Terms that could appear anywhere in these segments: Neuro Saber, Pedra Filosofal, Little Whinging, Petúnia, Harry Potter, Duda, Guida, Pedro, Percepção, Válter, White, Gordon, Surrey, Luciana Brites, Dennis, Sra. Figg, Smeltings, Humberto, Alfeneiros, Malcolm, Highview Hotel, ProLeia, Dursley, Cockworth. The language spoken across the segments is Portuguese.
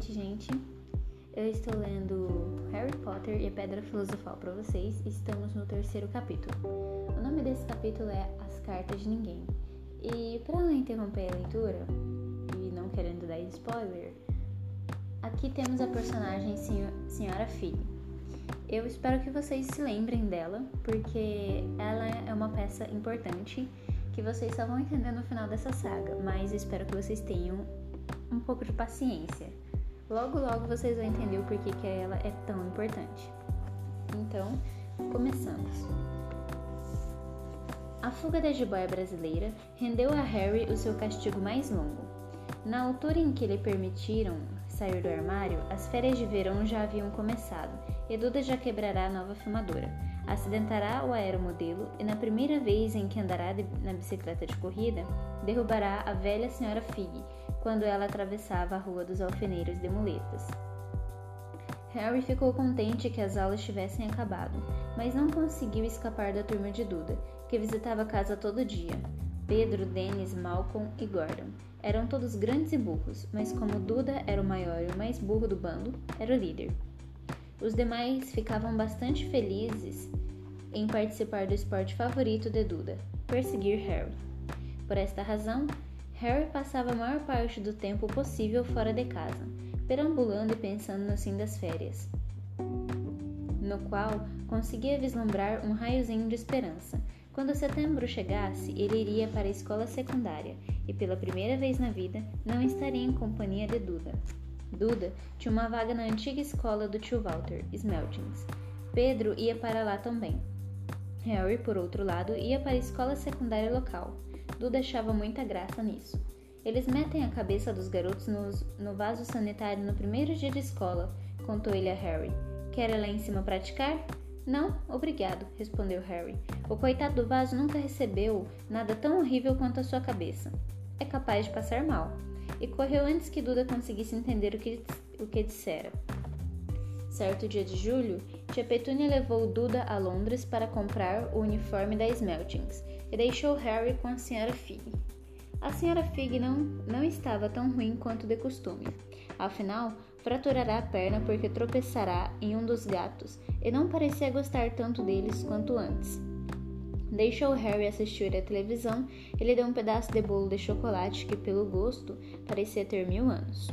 noite, gente. Eu estou lendo Harry Potter e a Pedra Filosofal para vocês. Estamos no terceiro capítulo. O nome desse capítulo é As Cartas de Ninguém. E para não interromper a leitura, e não querendo dar spoiler, aqui temos a personagem Sra. Figg. Eu espero que vocês se lembrem dela, porque ela é uma peça importante que vocês só vão entender no final dessa saga, mas eu espero que vocês tenham um pouco de paciência. Logo vocês vão entender o porquê que ela é tão importante. Então, começamos. A fuga da jiboia brasileira rendeu a Harry o seu castigo mais longo. Na altura em que lhe permitiram sair do armário, as férias de verão já haviam começado e Duda já quebrará a nova filmadora, acidentará o aeromodelo e, na primeira vez em que andará na bicicleta de corrida, derrubará a velha Sra. Figg, quando ela atravessava a rua dos Alfeneiros de muletas. Harry ficou contente que as aulas tivessem acabado, mas não conseguiu escapar da turma de Duda, que visitava a casa todo dia. Pedro, Dennis, Malcolm e Gordon eram todos grandes e burros, mas como Duda era o maior e o mais burro do bando, era o líder. Os demais ficavam bastante felizes em participar do esporte favorito de Duda, perseguir Harry. Por esta razão, Harry passava a maior parte do tempo possível fora de casa, perambulando e pensando no fim das férias, no qual conseguia vislumbrar um raiozinho de esperança. Quando setembro chegasse, ele iria para a escola secundária e, pela primeira vez na vida, não estaria em companhia de Duda. Duda tinha uma vaga na antiga escola do tio Válter, Smeltings. Pedro ia para lá também. Harry, por outro lado, ia para a escola secundária local. Duda achava muita graça nisso. Eles metem a cabeça dos garotos no vaso sanitário no primeiro dia de escola, contou ele a Harry. Quer ir lá em cima praticar? Não, obrigado, respondeu Harry. O coitado do vaso nunca recebeu nada tão horrível quanto a sua cabeça. É capaz de passar mal. E correu antes que Duda conseguisse entender o que dissera. Certo dia de julho, tia Petúnia levou Duda a Londres para comprar o uniforme da Smeltings e deixou Harry com a Sra. Figg. A Sra. Figg não estava tão ruim quanto de costume. Afinal, fraturará a perna porque tropeçará em um dos gatos e não parecia gostar tanto deles quanto antes. Deixou Harry assistir à televisão e lhe deu um pedaço de bolo de chocolate que, pelo gosto, parecia ter 1000 anos.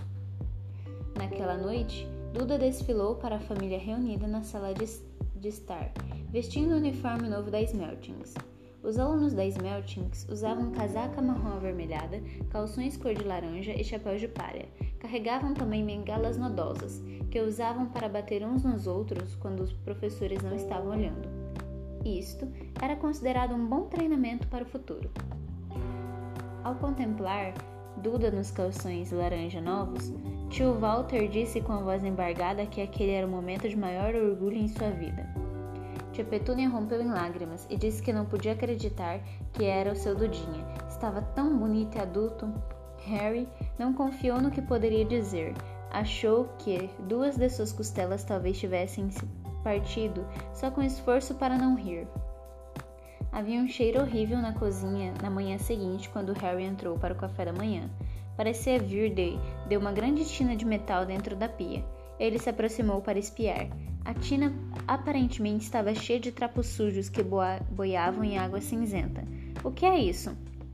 Naquela noite, Duda desfilou para a família reunida na sala de estar, vestindo o uniforme novo da Smeltings. Os alunos da Smeltings usavam casaca marrom avermelhada, calções cor de laranja e chapéu de palha. Carregavam também bengalas nodosas, que usavam para bater uns nos outros quando os professores não estavam olhando. Isto era considerado um bom treinamento para o futuro. Ao contemplar Duda nos calções laranja novos, tio Válter disse com a voz embargada que aquele era o momento de maior orgulho em sua vida. Tia Petúnia rompeu em lágrimas e disse que não podia acreditar que era o seu Dudinha. Estava tão bonito e adulto. Harry não confiou no que poderia dizer. Achou que 2 de suas costelas talvez tivessem se partido só com esforço para não rir. Havia um cheiro horrível na cozinha na manhã seguinte quando Harry entrou para o café da manhã. Parecia vir de uma grande tina de metal dentro da pia. Ele se aproximou para espiar. A tina aparentemente estava cheia de trapos sujos que boiavam em água cinzenta. O que é isso?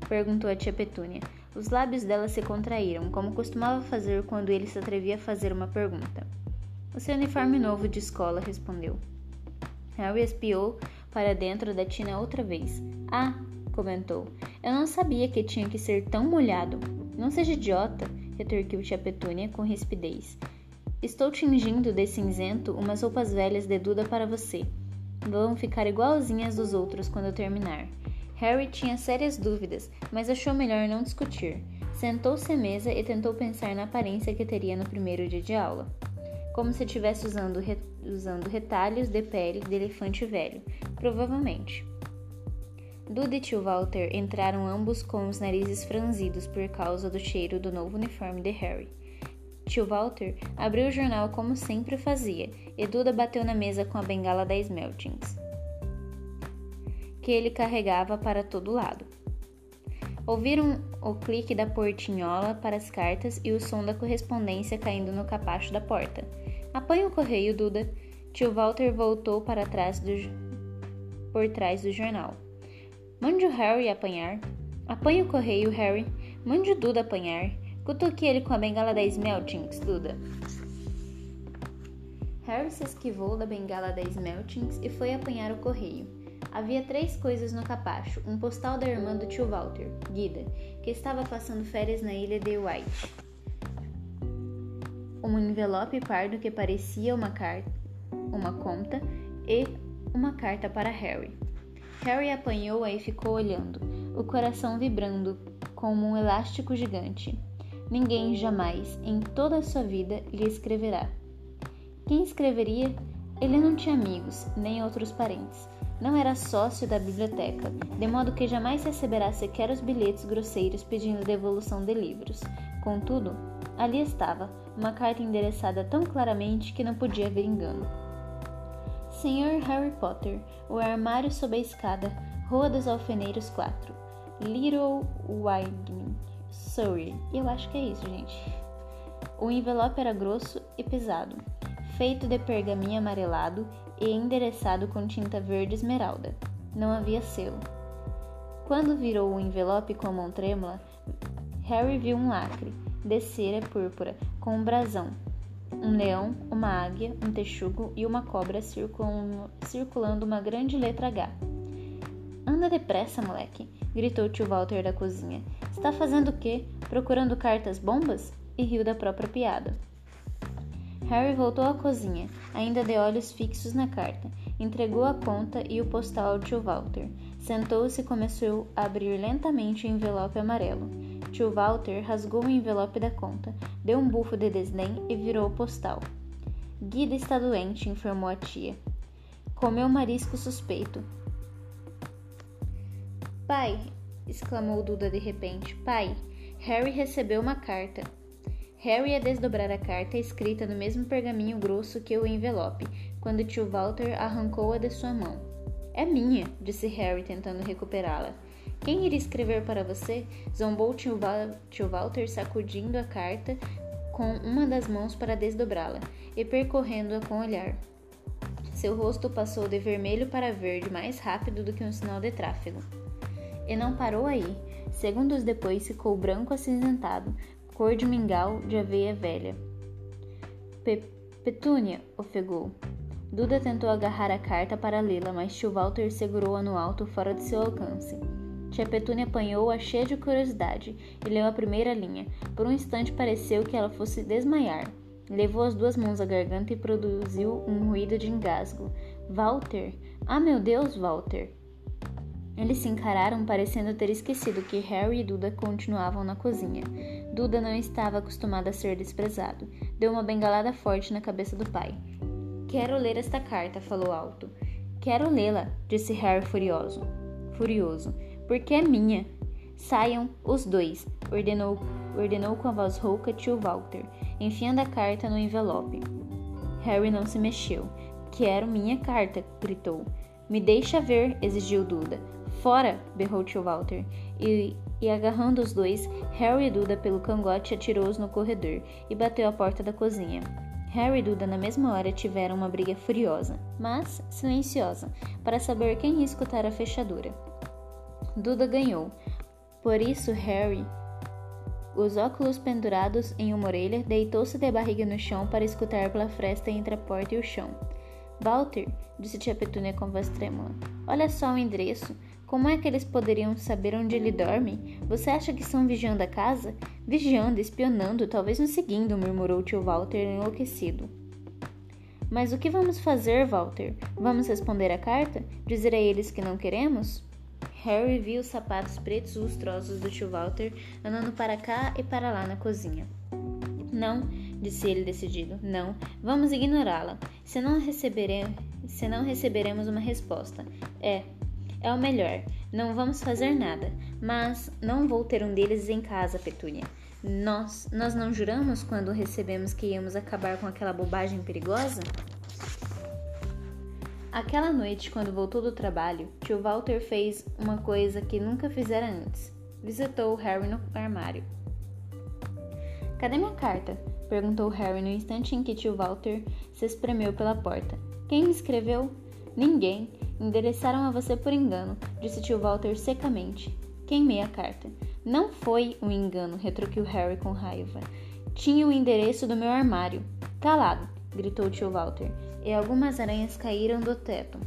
Perguntou a tia Petúnia. Os lábios dela se contraíram, como costumava fazer quando ele se atrevia a fazer uma pergunta. O seu uniforme novo de escola, respondeu. Harry espiou para dentro da tina outra vez. Ah, comentou. Eu não sabia que tinha que ser tão molhado. Não seja idiota, retorquiu tia Petúnia com rispidez. Estou tingindo de cinzento umas roupas velhas de Duda para você. Vão ficar igualzinhas dos outros quando eu terminar. Harry tinha sérias dúvidas, mas achou melhor não discutir. Sentou-se à mesa e tentou pensar na aparência que teria no primeiro dia de aula. Como se estivesse usando retalhos de pele de elefante velho, provavelmente. Duda e tio Válter entraram ambos com os narizes franzidos por causa do cheiro do novo uniforme de Harry. Tio Válter abriu o jornal como sempre fazia, e Duda bateu na mesa com a bengala da Smeltings, que ele carregava para todo lado. Ouviram o clique da portinhola para as cartas e o som da correspondência caindo no capacho da porta. Apanha o correio, Duda. Tio Válter voltou para trás por trás do jornal. Mande o Harry apanhar. Apanha o correio, Harry. Mande o Duda apanhar. Cutuque ele com a bengala da Smeltings, Duda. Harry se esquivou da bengala da Smeltings e foi apanhar o correio. Havia 3 coisas no capacho. Um postal da irmã do tio Válter, Guida, que estava passando férias na ilha de White. Um envelope pardo que parecia uma conta e uma carta para Harry. Harry apanhou-a e ficou olhando, o coração vibrando como um elástico gigante. Ninguém jamais, em toda a sua vida, lhe escreverá. Quem escreveria? Ele não tinha amigos, nem outros parentes. Não era sócio da biblioteca, de modo que jamais receberá sequer os bilhetes grosseiros pedindo devolução de livros. Contudo, ali estava, uma carta endereçada tão claramente que não podia haver engano. Senhor Harry Potter, o armário sob a escada, Rua dos Alfeneiros 4, Little Whinging, Surrey. Eu acho que é isso, gente. O envelope era grosso e pesado, feito de pergaminho amarelado e endereçado com tinta verde esmeralda. Não havia selo. Quando virou o envelope com a mão trêmula, Harry viu um lacre, de cera púrpura, com um brasão. Um leão, uma águia, um texugo e uma cobra circulando uma grande letra H. Anda depressa, moleque, gritou tio Válter da cozinha. Está fazendo o quê? Procurando cartas bombas? E riu da própria piada. Harry voltou à cozinha, ainda de olhos fixos na carta. Entregou a conta e o postal ao tio Válter. Sentou-se e começou a abrir lentamente o envelope amarelo. Tio Válter rasgou o envelope da conta, deu um bufo de desdém e virou o postal. Guida está doente, informou a tia. Comeu marisco suspeito. Pai! Exclamou Duda de repente. Pai! Harry recebeu uma carta. Harry ia desdobrar a carta escrita no mesmo pergaminho grosso que o envelope, quando tio Válter arrancou-a de sua mão. É minha, disse Harry tentando recuperá-la. Quem iria escrever para você? Zombou tio Válter sacudindo a carta com uma das mãos para desdobrá-la e percorrendo-a com o olhar. Seu rosto passou de vermelho para verde mais rápido do que um sinal de tráfego. E não parou aí. Segundos depois ficou branco acinzentado, cor de mingau de aveia velha. Petúnia, ofegou. Duda tentou agarrar a carta para lê-la, mas tio Válter segurou-a no alto fora de seu alcance. Tia Petúnia apanhou-a cheia de curiosidade e leu a primeira linha. Por um instante pareceu que ela fosse desmaiar. Levou as 2 mãos à garganta e produziu um ruído de engasgo. Válter! Ah, meu Deus, Válter! Eles se encararam, parecendo ter esquecido que Harry e Duda continuavam na cozinha. Duda não estava acostumada a ser desprezado. Deu uma bengalada forte na cabeça do pai. Quero ler esta carta, falou alto. Quero lê-la, disse Harry furioso. Porque é minha. Saiam os 2, ordenou com a voz rouca tio Válter, enfiando a carta no envelope. Harry não se mexeu. Quero minha carta, gritou. Me deixa ver, exigiu Duda. Fora, berrou tio Válter. E agarrando os 2, Harry e Duda pelo cangote atirou-os no corredor e bateu a porta da cozinha. Harry e Duda na mesma hora tiveram uma briga furiosa, mas silenciosa, para saber quem ia escutar a fechadura. Duda ganhou. Por isso Harry, os óculos pendurados em uma orelha, deitou-se de barriga no chão para escutar pela fresta entre a porta e o chão. Válter, disse tia Petúnia com voz trêmula, olha só o endereço. Como é que eles poderiam saber onde ele dorme? Você acha que estão vigiando a casa? Vigiando, espionando, talvez nos seguindo, murmurou tio Válter enlouquecido. Mas o que vamos fazer, Válter? Vamos responder à carta? Dizer a eles que não queremos? Harry viu os sapatos pretos lustrosos do tio Válter andando para cá e para lá na cozinha. Não, disse ele decidido, não, vamos ignorá-la. Se não receberemos uma resposta. É o melhor. Não vamos fazer nada. Mas não vou ter um deles em casa, Petúnia. Nós não juramos quando recebemos que íamos acabar com aquela bobagem perigosa? Aquela noite, quando voltou do trabalho, tio Válter fez uma coisa que nunca fizera antes. visitou Harry no armário. Cadê minha carta? Perguntou Harry no instante em que tio Válter se espremeu pela porta. Quem me escreveu? Ninguém. Endereçaram a você por engano, disse tio Válter secamente. Queimei a carta. Não foi um engano, retruquiu Harry com raiva. Tinha o endereço do meu armário. Calado, gritou tio Válter, e algumas aranhas caíram do teto.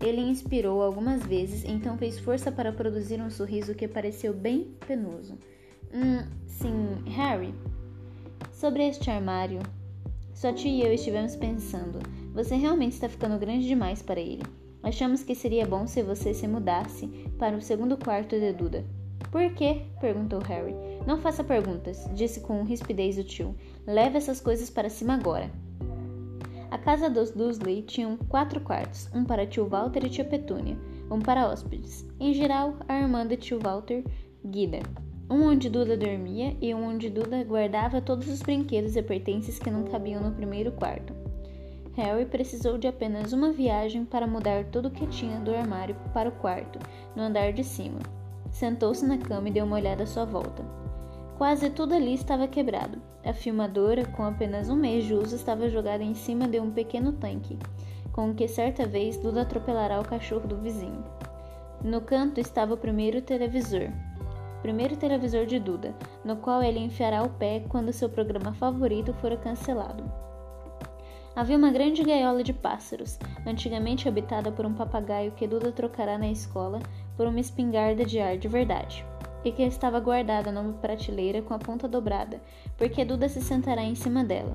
Ele inspirou algumas vezes, então fez força para produzir um sorriso que pareceu bem penoso. Sim, Harry. Sobre este armário. Sua tia e eu estivemos pensando. Você realmente está ficando grande demais para ele. Achamos que seria bom se você se mudasse para o segundo quarto de Duda. Por quê? Perguntou Harry. Não faça perguntas, disse com rispidez o tio. Leve essas coisas para cima agora. A casa dos Dursley tinha 4 quartos, um para tio Válter e tia Petúnia, um para hóspedes. Em geral, a irmã de tio Válter, Guida. Um onde Duda dormia e um onde Duda guardava todos os brinquedos e pertences que não cabiam no primeiro quarto. Harry precisou de apenas uma viagem para mudar tudo o que tinha do armário para o quarto, no andar de cima. Sentou-se na cama e deu uma olhada à sua volta. Quase tudo ali estava quebrado. A filmadora, com apenas um mês de uso, estava jogada em cima de um pequeno tanque, com o que certa vez Duda atropelará o cachorro do vizinho. No canto estava o primeiro televisor de Duda, no qual ele enfiará o pé quando seu programa favorito for cancelado. Havia uma grande gaiola de pássaros, antigamente habitada por um papagaio que Duda trocará na escola por uma espingarda de ar de verdade, e que estava guardada numa prateleira com a ponta dobrada, porque Duda se sentará em cima dela.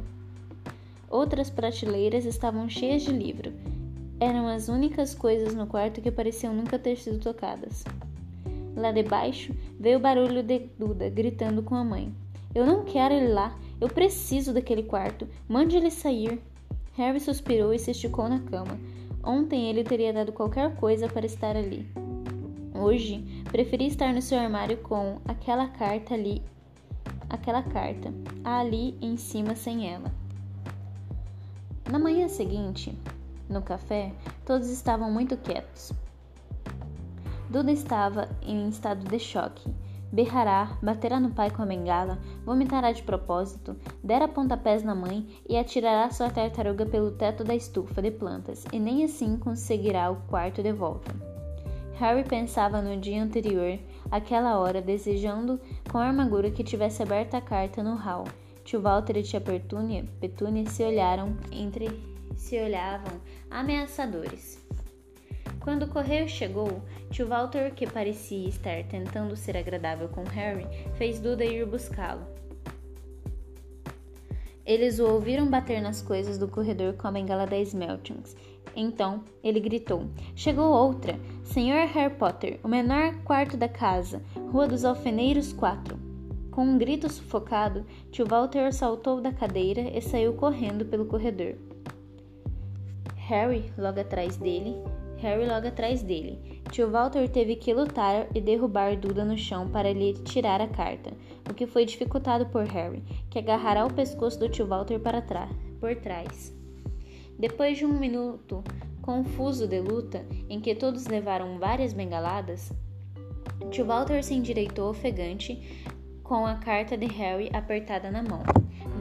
Outras prateleiras estavam cheias de livro. Eram as únicas coisas no quarto que pareciam nunca ter sido tocadas. Lá debaixo veio o barulho de Duda gritando com a mãe. Eu não quero ele lá, eu preciso daquele quarto, mande ele sair. Harry suspirou e se esticou na cama. Ontem ele teria dado qualquer coisa para estar ali. Hoje, preferia estar no seu armário com aquela carta, ali em cima sem ela. Na manhã seguinte, no café, todos estavam muito quietos. Duda estava em estado de choque. Berrará, baterá no pai com a bengala, vomitará de propósito, dera pontapés na mãe e atirará sua tartaruga pelo teto da estufa de plantas, e nem assim conseguirá o quarto de volta. Harry pensava no dia anterior, àquela hora, desejando com amargura que tivesse aberto a carta no hall. Tio Válter e tia Petúnia se olhavam ameaçadores. Quando o correio chegou, tio Válter, que parecia estar tentando ser agradável com Harry, fez Duda ir buscá-lo. Eles o ouviram bater nas coisas do corredor com a bengala da Smeltings. Então, ele gritou, chegou outra, Sr. Harry Potter, o menor quarto da casa, Rua dos Alfeneiros 4. Com um grito sufocado, tio Válter saltou da cadeira e saiu correndo pelo corredor. Harry logo atrás dele. Tio Válter teve que lutar e derrubar Duda no chão para lhe tirar a carta, o que foi dificultado por Harry, que agarrará o pescoço do tio Válter por trás. Depois de um minuto confuso de luta, em que todos levaram várias bengaladas, tio Válter se endireitou ofegante com a carta de Harry apertada na mão.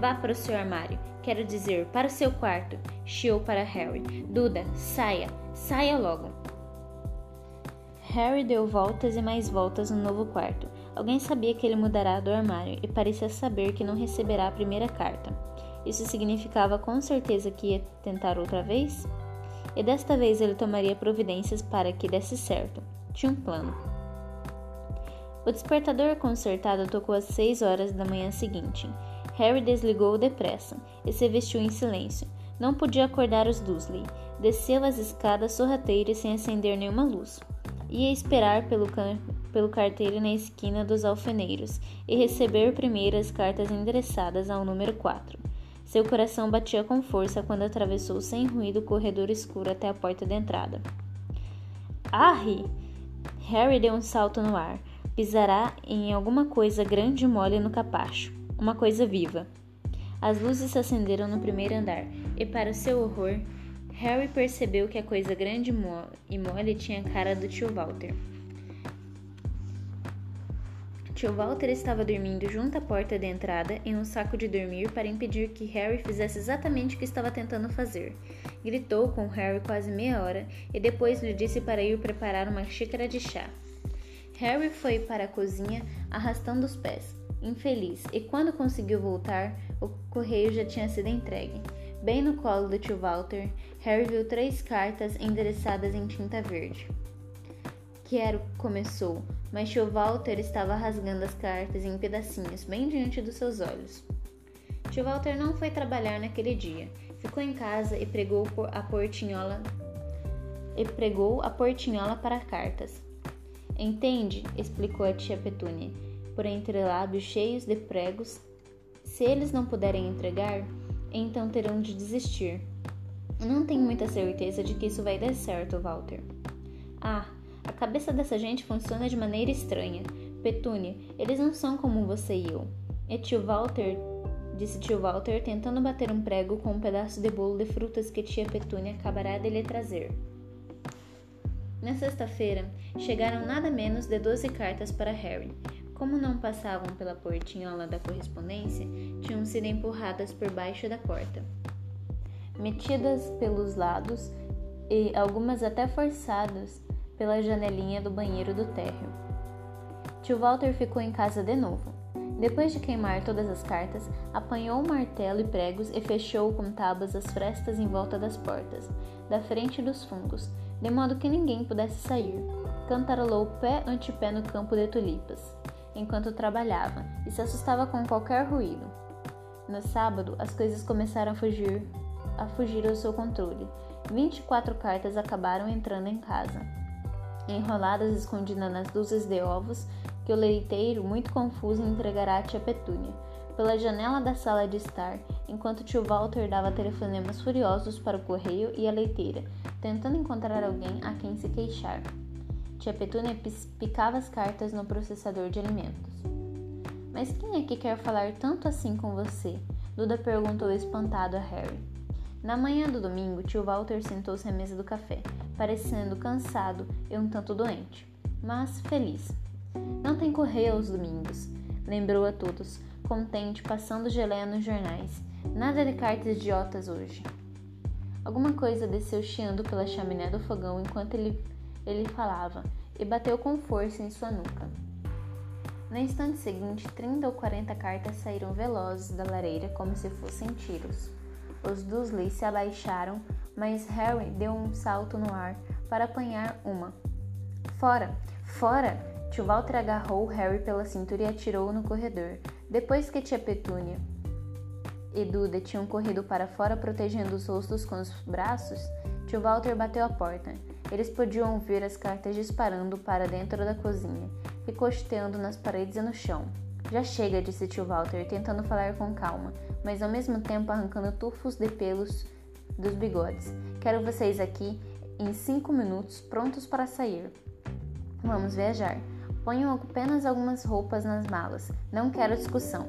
Vá para o seu armário, quero dizer, para o seu quarto, chiou para Harry. Duda, saia! Saia logo! Harry deu voltas e mais voltas no novo quarto. Alguém sabia que ele mudará do armário e parecia saber que não receberá a primeira carta. Isso significava com certeza que ia tentar outra vez? E desta vez ele tomaria providências para que desse certo. Tinha um plano. O despertador concertado tocou às 6 horas da manhã seguinte. Harry desligou depressa e se vestiu em silêncio. Não podia acordar os Dursley. Desceu as escadas sorrateira e sem acender nenhuma luz. Ia esperar pelo carteiro na esquina dos Alfeneiros e receber primeiro as cartas endereçadas ao número 4. Seu coração batia com força quando atravessou sem ruído o corredor escuro até a porta de entrada. Arre! Harry deu um salto no ar. Pisará em alguma coisa grande e mole no capacho. Uma coisa viva. As luzes se acenderam no primeiro andar, e para seu horror, Harry percebeu que a coisa grande e mole tinha a cara do tio Válter. Tio Válter estava dormindo junto à porta de entrada em um saco de dormir para impedir que Harry fizesse exatamente o que estava tentando fazer. Gritou com Harry quase meia hora e depois lhe disse para ir preparar uma xícara de chá. Harry foi para a cozinha arrastando os pés, infeliz, e quando conseguiu voltar, o correio já tinha sido entregue. Bem no colo do tio Válter, Harry viu 3 cartas endereçadas em tinta verde. Quero, começou, mas tio Válter estava rasgando as cartas em pedacinhos bem diante dos seus olhos. Tio Válter não foi trabalhar naquele dia. Ficou em casa e pregou a portinhola para cartas. Entende? Explicou a tia Petúnia, por entre lábios cheios de pregos. Se eles não puderem entregar, então terão de desistir. Não tenho muita certeza de que isso vai dar certo, Válter. A cabeça dessa gente funciona de maneira estranha. Petúnia, eles não são como você e eu. É tio Válter, disse tio Válter, tentando bater um prego com um pedaço de bolo de frutas que tia Petúnia acabará de lhe trazer. Na sexta-feira, chegaram nada menos de 12 cartas para Harry. Como não passavam pela portinhola da correspondência, tinham sido empurradas por baixo da porta, metidas pelos lados e algumas até forçadas pela janelinha do banheiro do térreo. Tio Válter ficou em casa de novo. Depois de queimar todas as cartas, apanhou um martelo e pregos e fechou com tábuas as frestas em volta das portas, da frente dos fundos, de modo que ninguém pudesse sair. Cantarolou pé ante pé no campo de tulipas, enquanto trabalhava, e se assustava com qualquer ruído. No sábado, as coisas começaram a fugir ao seu controle. 24 cartas acabaram entrando em casa, enroladas e escondidas nas dúzias de ovos que o leiteiro, muito confuso, entregará à tia Petúnia, pela janela da sala de estar, enquanto tio Válter dava telefonemas furiosos para o correio e a leiteira, tentando encontrar alguém a quem se queixar. Tia Petúnia picava as cartas no processador de alimentos. — Mas quem é que quer falar tanto assim com você? — Duda perguntou espantado a Harry. Na manhã do domingo, tio Válter sentou-se à mesa do café, parecendo cansado e um tanto doente, mas feliz. Não tem correio aos domingos, lembrou a todos, contente, passando geleia nos jornais. Nada de cartas idiotas hoje. Alguma coisa desceu chiando pela chaminé do fogão enquanto ele falava, e bateu com força em sua nuca. No instante seguinte, 30 ou 40 cartas saíram velozes da lareira como se fossem tiros. Os Dursley se abaixaram, mas Harry deu um salto no ar para apanhar uma. Fora! Fora! Tio Válter agarrou Harry pela cintura e atirou-o no corredor. Depois que tia Petúnia e Duda tinham corrido para fora protegendo os rostos com os braços, tio Válter bateu a porta. Eles podiam ouvir as cartas disparando para dentro da cozinha e costeando nas paredes e no chão. Já chega, disse tio Válter, tentando falar com calma, mas ao mesmo tempo arrancando tufos de pelos dos bigodes. Quero vocês aqui em 5 minutos, prontos para sair. Vamos viajar. Ponham apenas algumas roupas nas malas. Não quero discussão.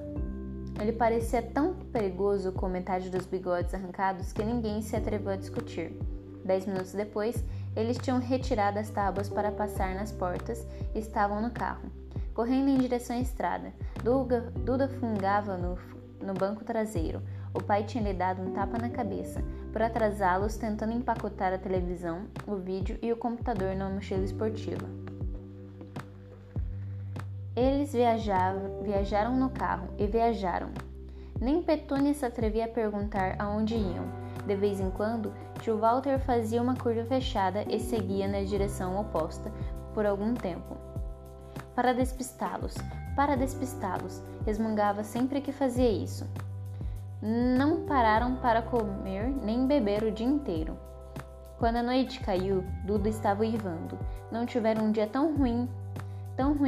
Ele parecia tão perigoso com metade dos bigodes arrancados que ninguém se atreveu a discutir. 10 minutos depois, eles tinham retirado as tábuas para passar nas portas e estavam no carro, correndo em direção à estrada. Duda fungava no banco traseiro. O pai tinha lhe dado um tapa na cabeça, por atrasá-los tentando empacotar a televisão, o vídeo e o computador na mochila esportiva. Eles viajaram no carro e viajaram. Nem Petúnia se atrevia a perguntar aonde iam. De vez em quando, tio Válter fazia uma curva fechada e seguia na direção oposta por algum tempo. Para despistá-los, resmungava sempre que fazia isso. Não pararam para comer nem beber o dia inteiro. Quando a noite caiu, Duda estava uivando. Não tiveram um dia tão ruim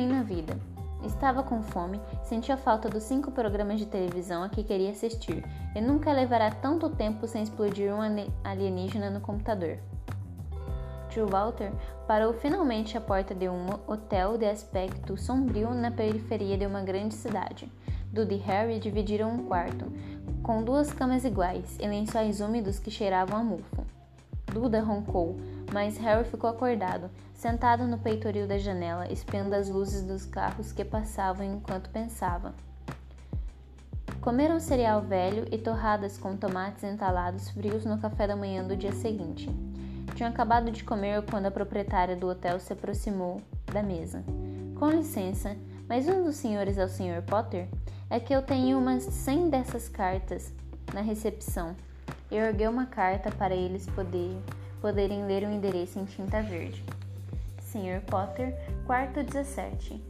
na vida. Estava com fome, sentia falta dos 5 programas de televisão a que queria assistir, e nunca levará tanto tempo sem explodir um alienígena no computador. Tio Válter parou finalmente à porta de um hotel de aspecto sombrio na periferia de uma grande cidade. Duda e Harry dividiram um quarto, com 2 camas iguais e lençóis úmidos que cheiravam a mofo. Duda roncou, mas Harry ficou acordado, sentado no peitoril da janela, espiando as luzes dos carros que passavam enquanto pensava. Comeram cereal velho e torradas com tomates entalados frios no café da manhã do dia seguinte. Tinham acabado de comer quando a proprietária do hotel se aproximou da mesa. Com licença, mas um dos senhores é o Sr. Potter? É que eu tenho umas 100 dessas cartas na recepção. Eu erguei uma carta para eles poderem ler o endereço em tinta verde. Sr. Potter, quarto 17.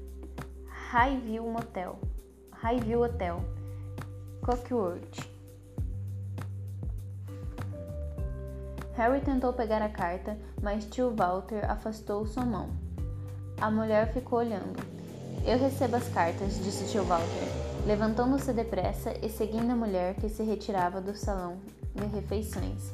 Highview Hotel. Cockworth. Harry tentou pegar a carta, mas tio Válter afastou sua mão. A mulher ficou olhando. Eu recebo as cartas, disse tio Válter, levantando-se depressa e seguindo a mulher que se retirava do salão de refeições.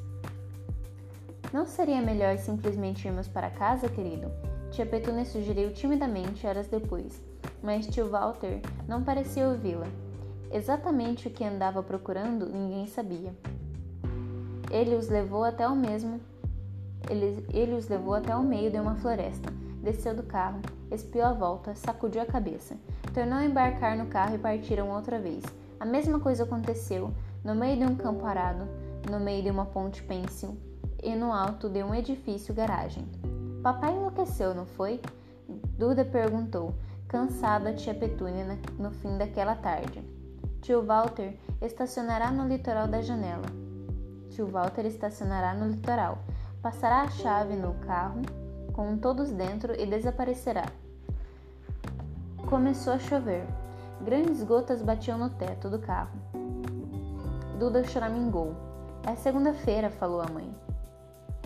Não seria melhor simplesmente irmos para casa, querido? Tia Petúnia sugeriu timidamente horas depois, mas tio Válter não parecia ouvi-la. Exatamente o que andava procurando, ninguém sabia. Ele os levou até o meio de uma floresta, desceu do carro, espiou a volta, sacudiu a cabeça, tornou a embarcar no carro e partiram outra vez. A mesma coisa aconteceu no meio de um campo arado, no meio de uma ponte pêncil e no alto de um edifício garagem. Papai enlouqueceu, não foi? Duda perguntou, cansada, a tia Petúnia no fim daquela tarde. Tio Válter estacionará no litoral. Passará a chave no carro, com todos dentro, e desaparecerá. Começou a chover. Grandes gotas batiam no teto do carro. Duda choramingou. É segunda-feira, falou a mãe.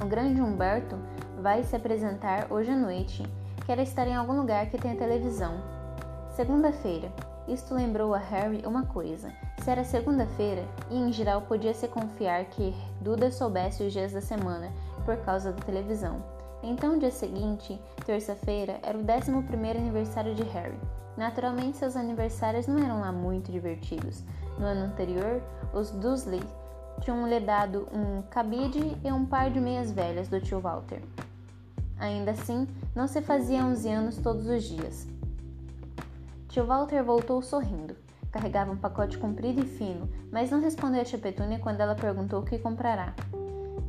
O grande Humberto vai se apresentar hoje à noite. Quer estar em algum lugar que tenha televisão. Segunda-feira. Isto lembrou a Harry uma coisa. Se era segunda-feira, e em geral podia-se confiar que Duda soubesse os dias da semana por causa da televisão. Então, o dia seguinte, terça-feira, era o 11º aniversário de Harry. Naturalmente, seus aniversários não eram lá muito divertidos. No ano anterior, os Dursley tinham-lhe dado um cabide e um par de meias velhas do tio Válter. Ainda assim, não se fazia 11 anos todos os dias. Tio Válter voltou sorrindo. Carregava um pacote comprido e fino, mas não respondeu a tia Petúnia quando ela perguntou o que comprará.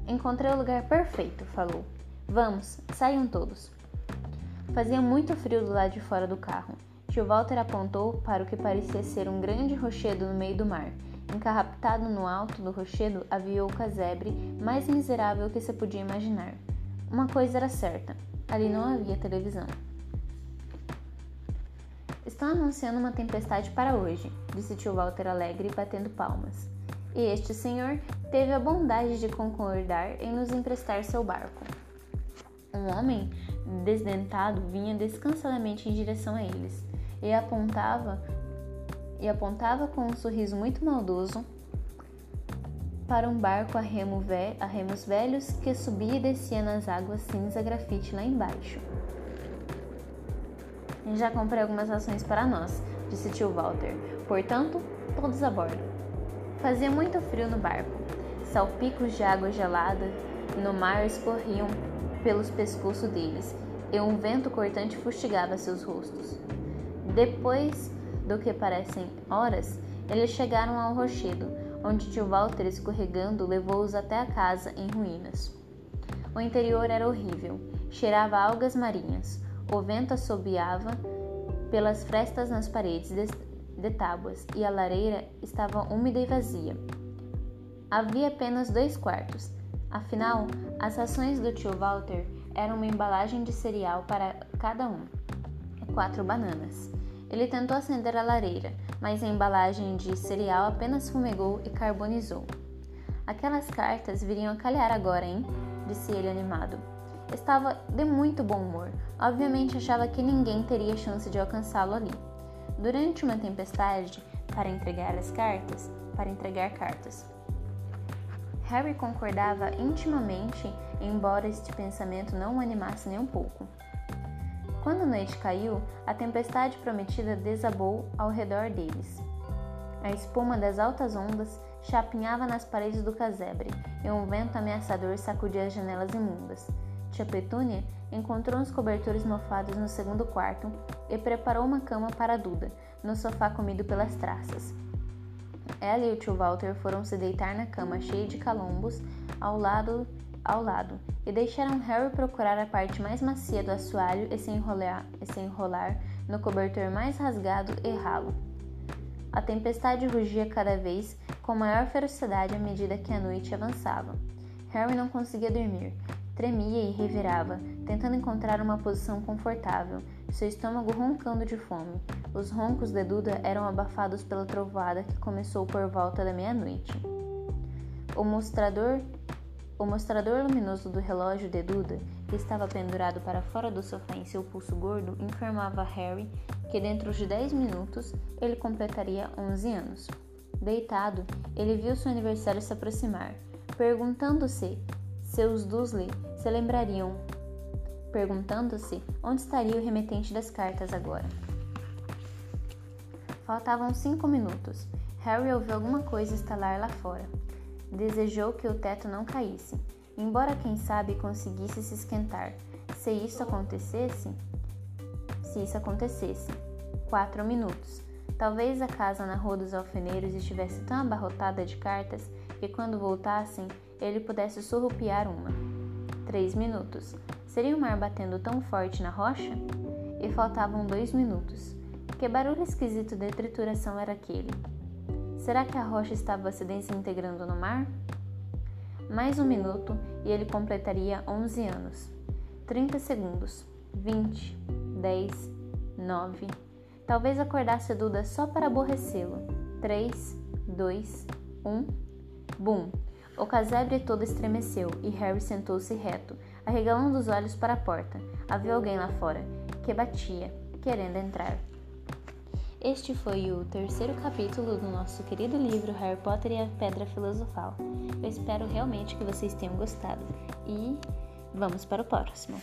Encontrei o lugar perfeito, falou. Vamos, saiam todos. Fazia muito frio do lado de fora do carro. Tio Válter apontou para o que parecia ser um grande rochedo no meio do mar. Encarraptado no alto do rochedo havia o casebre mais miserável que se podia imaginar. Uma coisa era certa, ali não havia televisão. Estão anunciando uma tempestade para hoje, disse tio Válter alegre, batendo palmas. E este senhor teve a bondade de concordar em nos emprestar seu barco. Um homem desdentado vinha descansadamente em direção a eles e apontava com um sorriso muito maldoso para um barco a remos velhos que subia e descia nas águas cinza-grafite lá embaixo. Já comprei algumas rações para nós, disse tio Válter. Portanto, todos a bordo. Fazia muito frio no barco. Salpicos de água gelada no mar escorriam pelos pescoços deles, e um vento cortante fustigava seus rostos. Depois do que parecem horas, eles chegaram ao rochedo, onde tio Válter, escorregando, levou-os até a casa em ruínas. O interior era horrível. Cheirava a algas marinhas. O vento assobiava pelas frestas nas paredes de tábuas e a lareira estava úmida e vazia. Havia apenas 2 quartos. Afinal, as rações do tio Válter eram uma embalagem de cereal para cada um, 4 bananas. Ele tentou acender a lareira, mas a embalagem de cereal apenas fumegou e carbonizou. Aquelas cartas viriam a calhar agora, hein? Disse ele animado. Estava de muito bom humor. Obviamente achava que ninguém teria chance de alcançá-lo ali. Durante uma tempestade, para entregar cartas. Harry concordava intimamente, embora este pensamento não o animasse nem um pouco. Quando a noite caiu, a tempestade prometida desabou ao redor deles. A espuma das altas ondas chapinhava nas paredes do casebre e um vento ameaçador sacudia as janelas imundas. tia Petúnia encontrou uns cobertores mofados no segundo quarto e preparou uma cama para Duda, no sofá comido pelas traças. Ela e o tio Válter foram se deitar na cama cheia de calombos ao lado e deixaram Harry procurar a parte mais macia do assoalho e se enrolar no cobertor mais rasgado e ralo. A tempestade rugia cada vez com maior ferocidade à medida que a noite avançava. Harry não conseguia dormir. Tremia e revirava, tentando encontrar uma posição confortável, seu estômago roncando de fome. Os roncos de Duda eram abafados pela trovoada que começou por volta da meia-noite. O mostrador luminoso do relógio de Duda, que estava pendurado para fora do sofá em seu pulso gordo, informava a Harry que dentro de 10 minutos ele completaria 11 anos. Deitado, ele viu seu aniversário se aproximar, perguntando-se onde estaria o remetente das cartas agora. Faltavam 5 minutos. Harry ouviu alguma coisa estalar lá fora. Desejou que o teto não caísse, embora quem sabe conseguisse se esquentar. Se isso acontecesse... 4 minutos. Talvez a casa na Rua dos Alfeneiros estivesse tão abarrotada de cartas que quando voltassem ele pudesse surrupiar uma. 3 minutos. Seria o mar batendo tão forte na rocha? E faltavam 2 minutos. Que barulho esquisito de trituração era aquele? Será que a rocha estava se desintegrando no mar? Mais 1 minuto e ele completaria 11 anos. 30 segundos. 20. 10. 9. Talvez acordasse Duda só para aborrecê-lo. 3. 2. 1. Bum! O casebre todo estremeceu e Harry sentou-se reto, arregalando os olhos para a porta. Havia alguém lá fora, que batia, querendo entrar. Este foi o 3º capítulo do nosso querido livro Harry Potter e a Pedra Filosofal. Eu espero realmente que vocês tenham gostado e vamos para o próximo.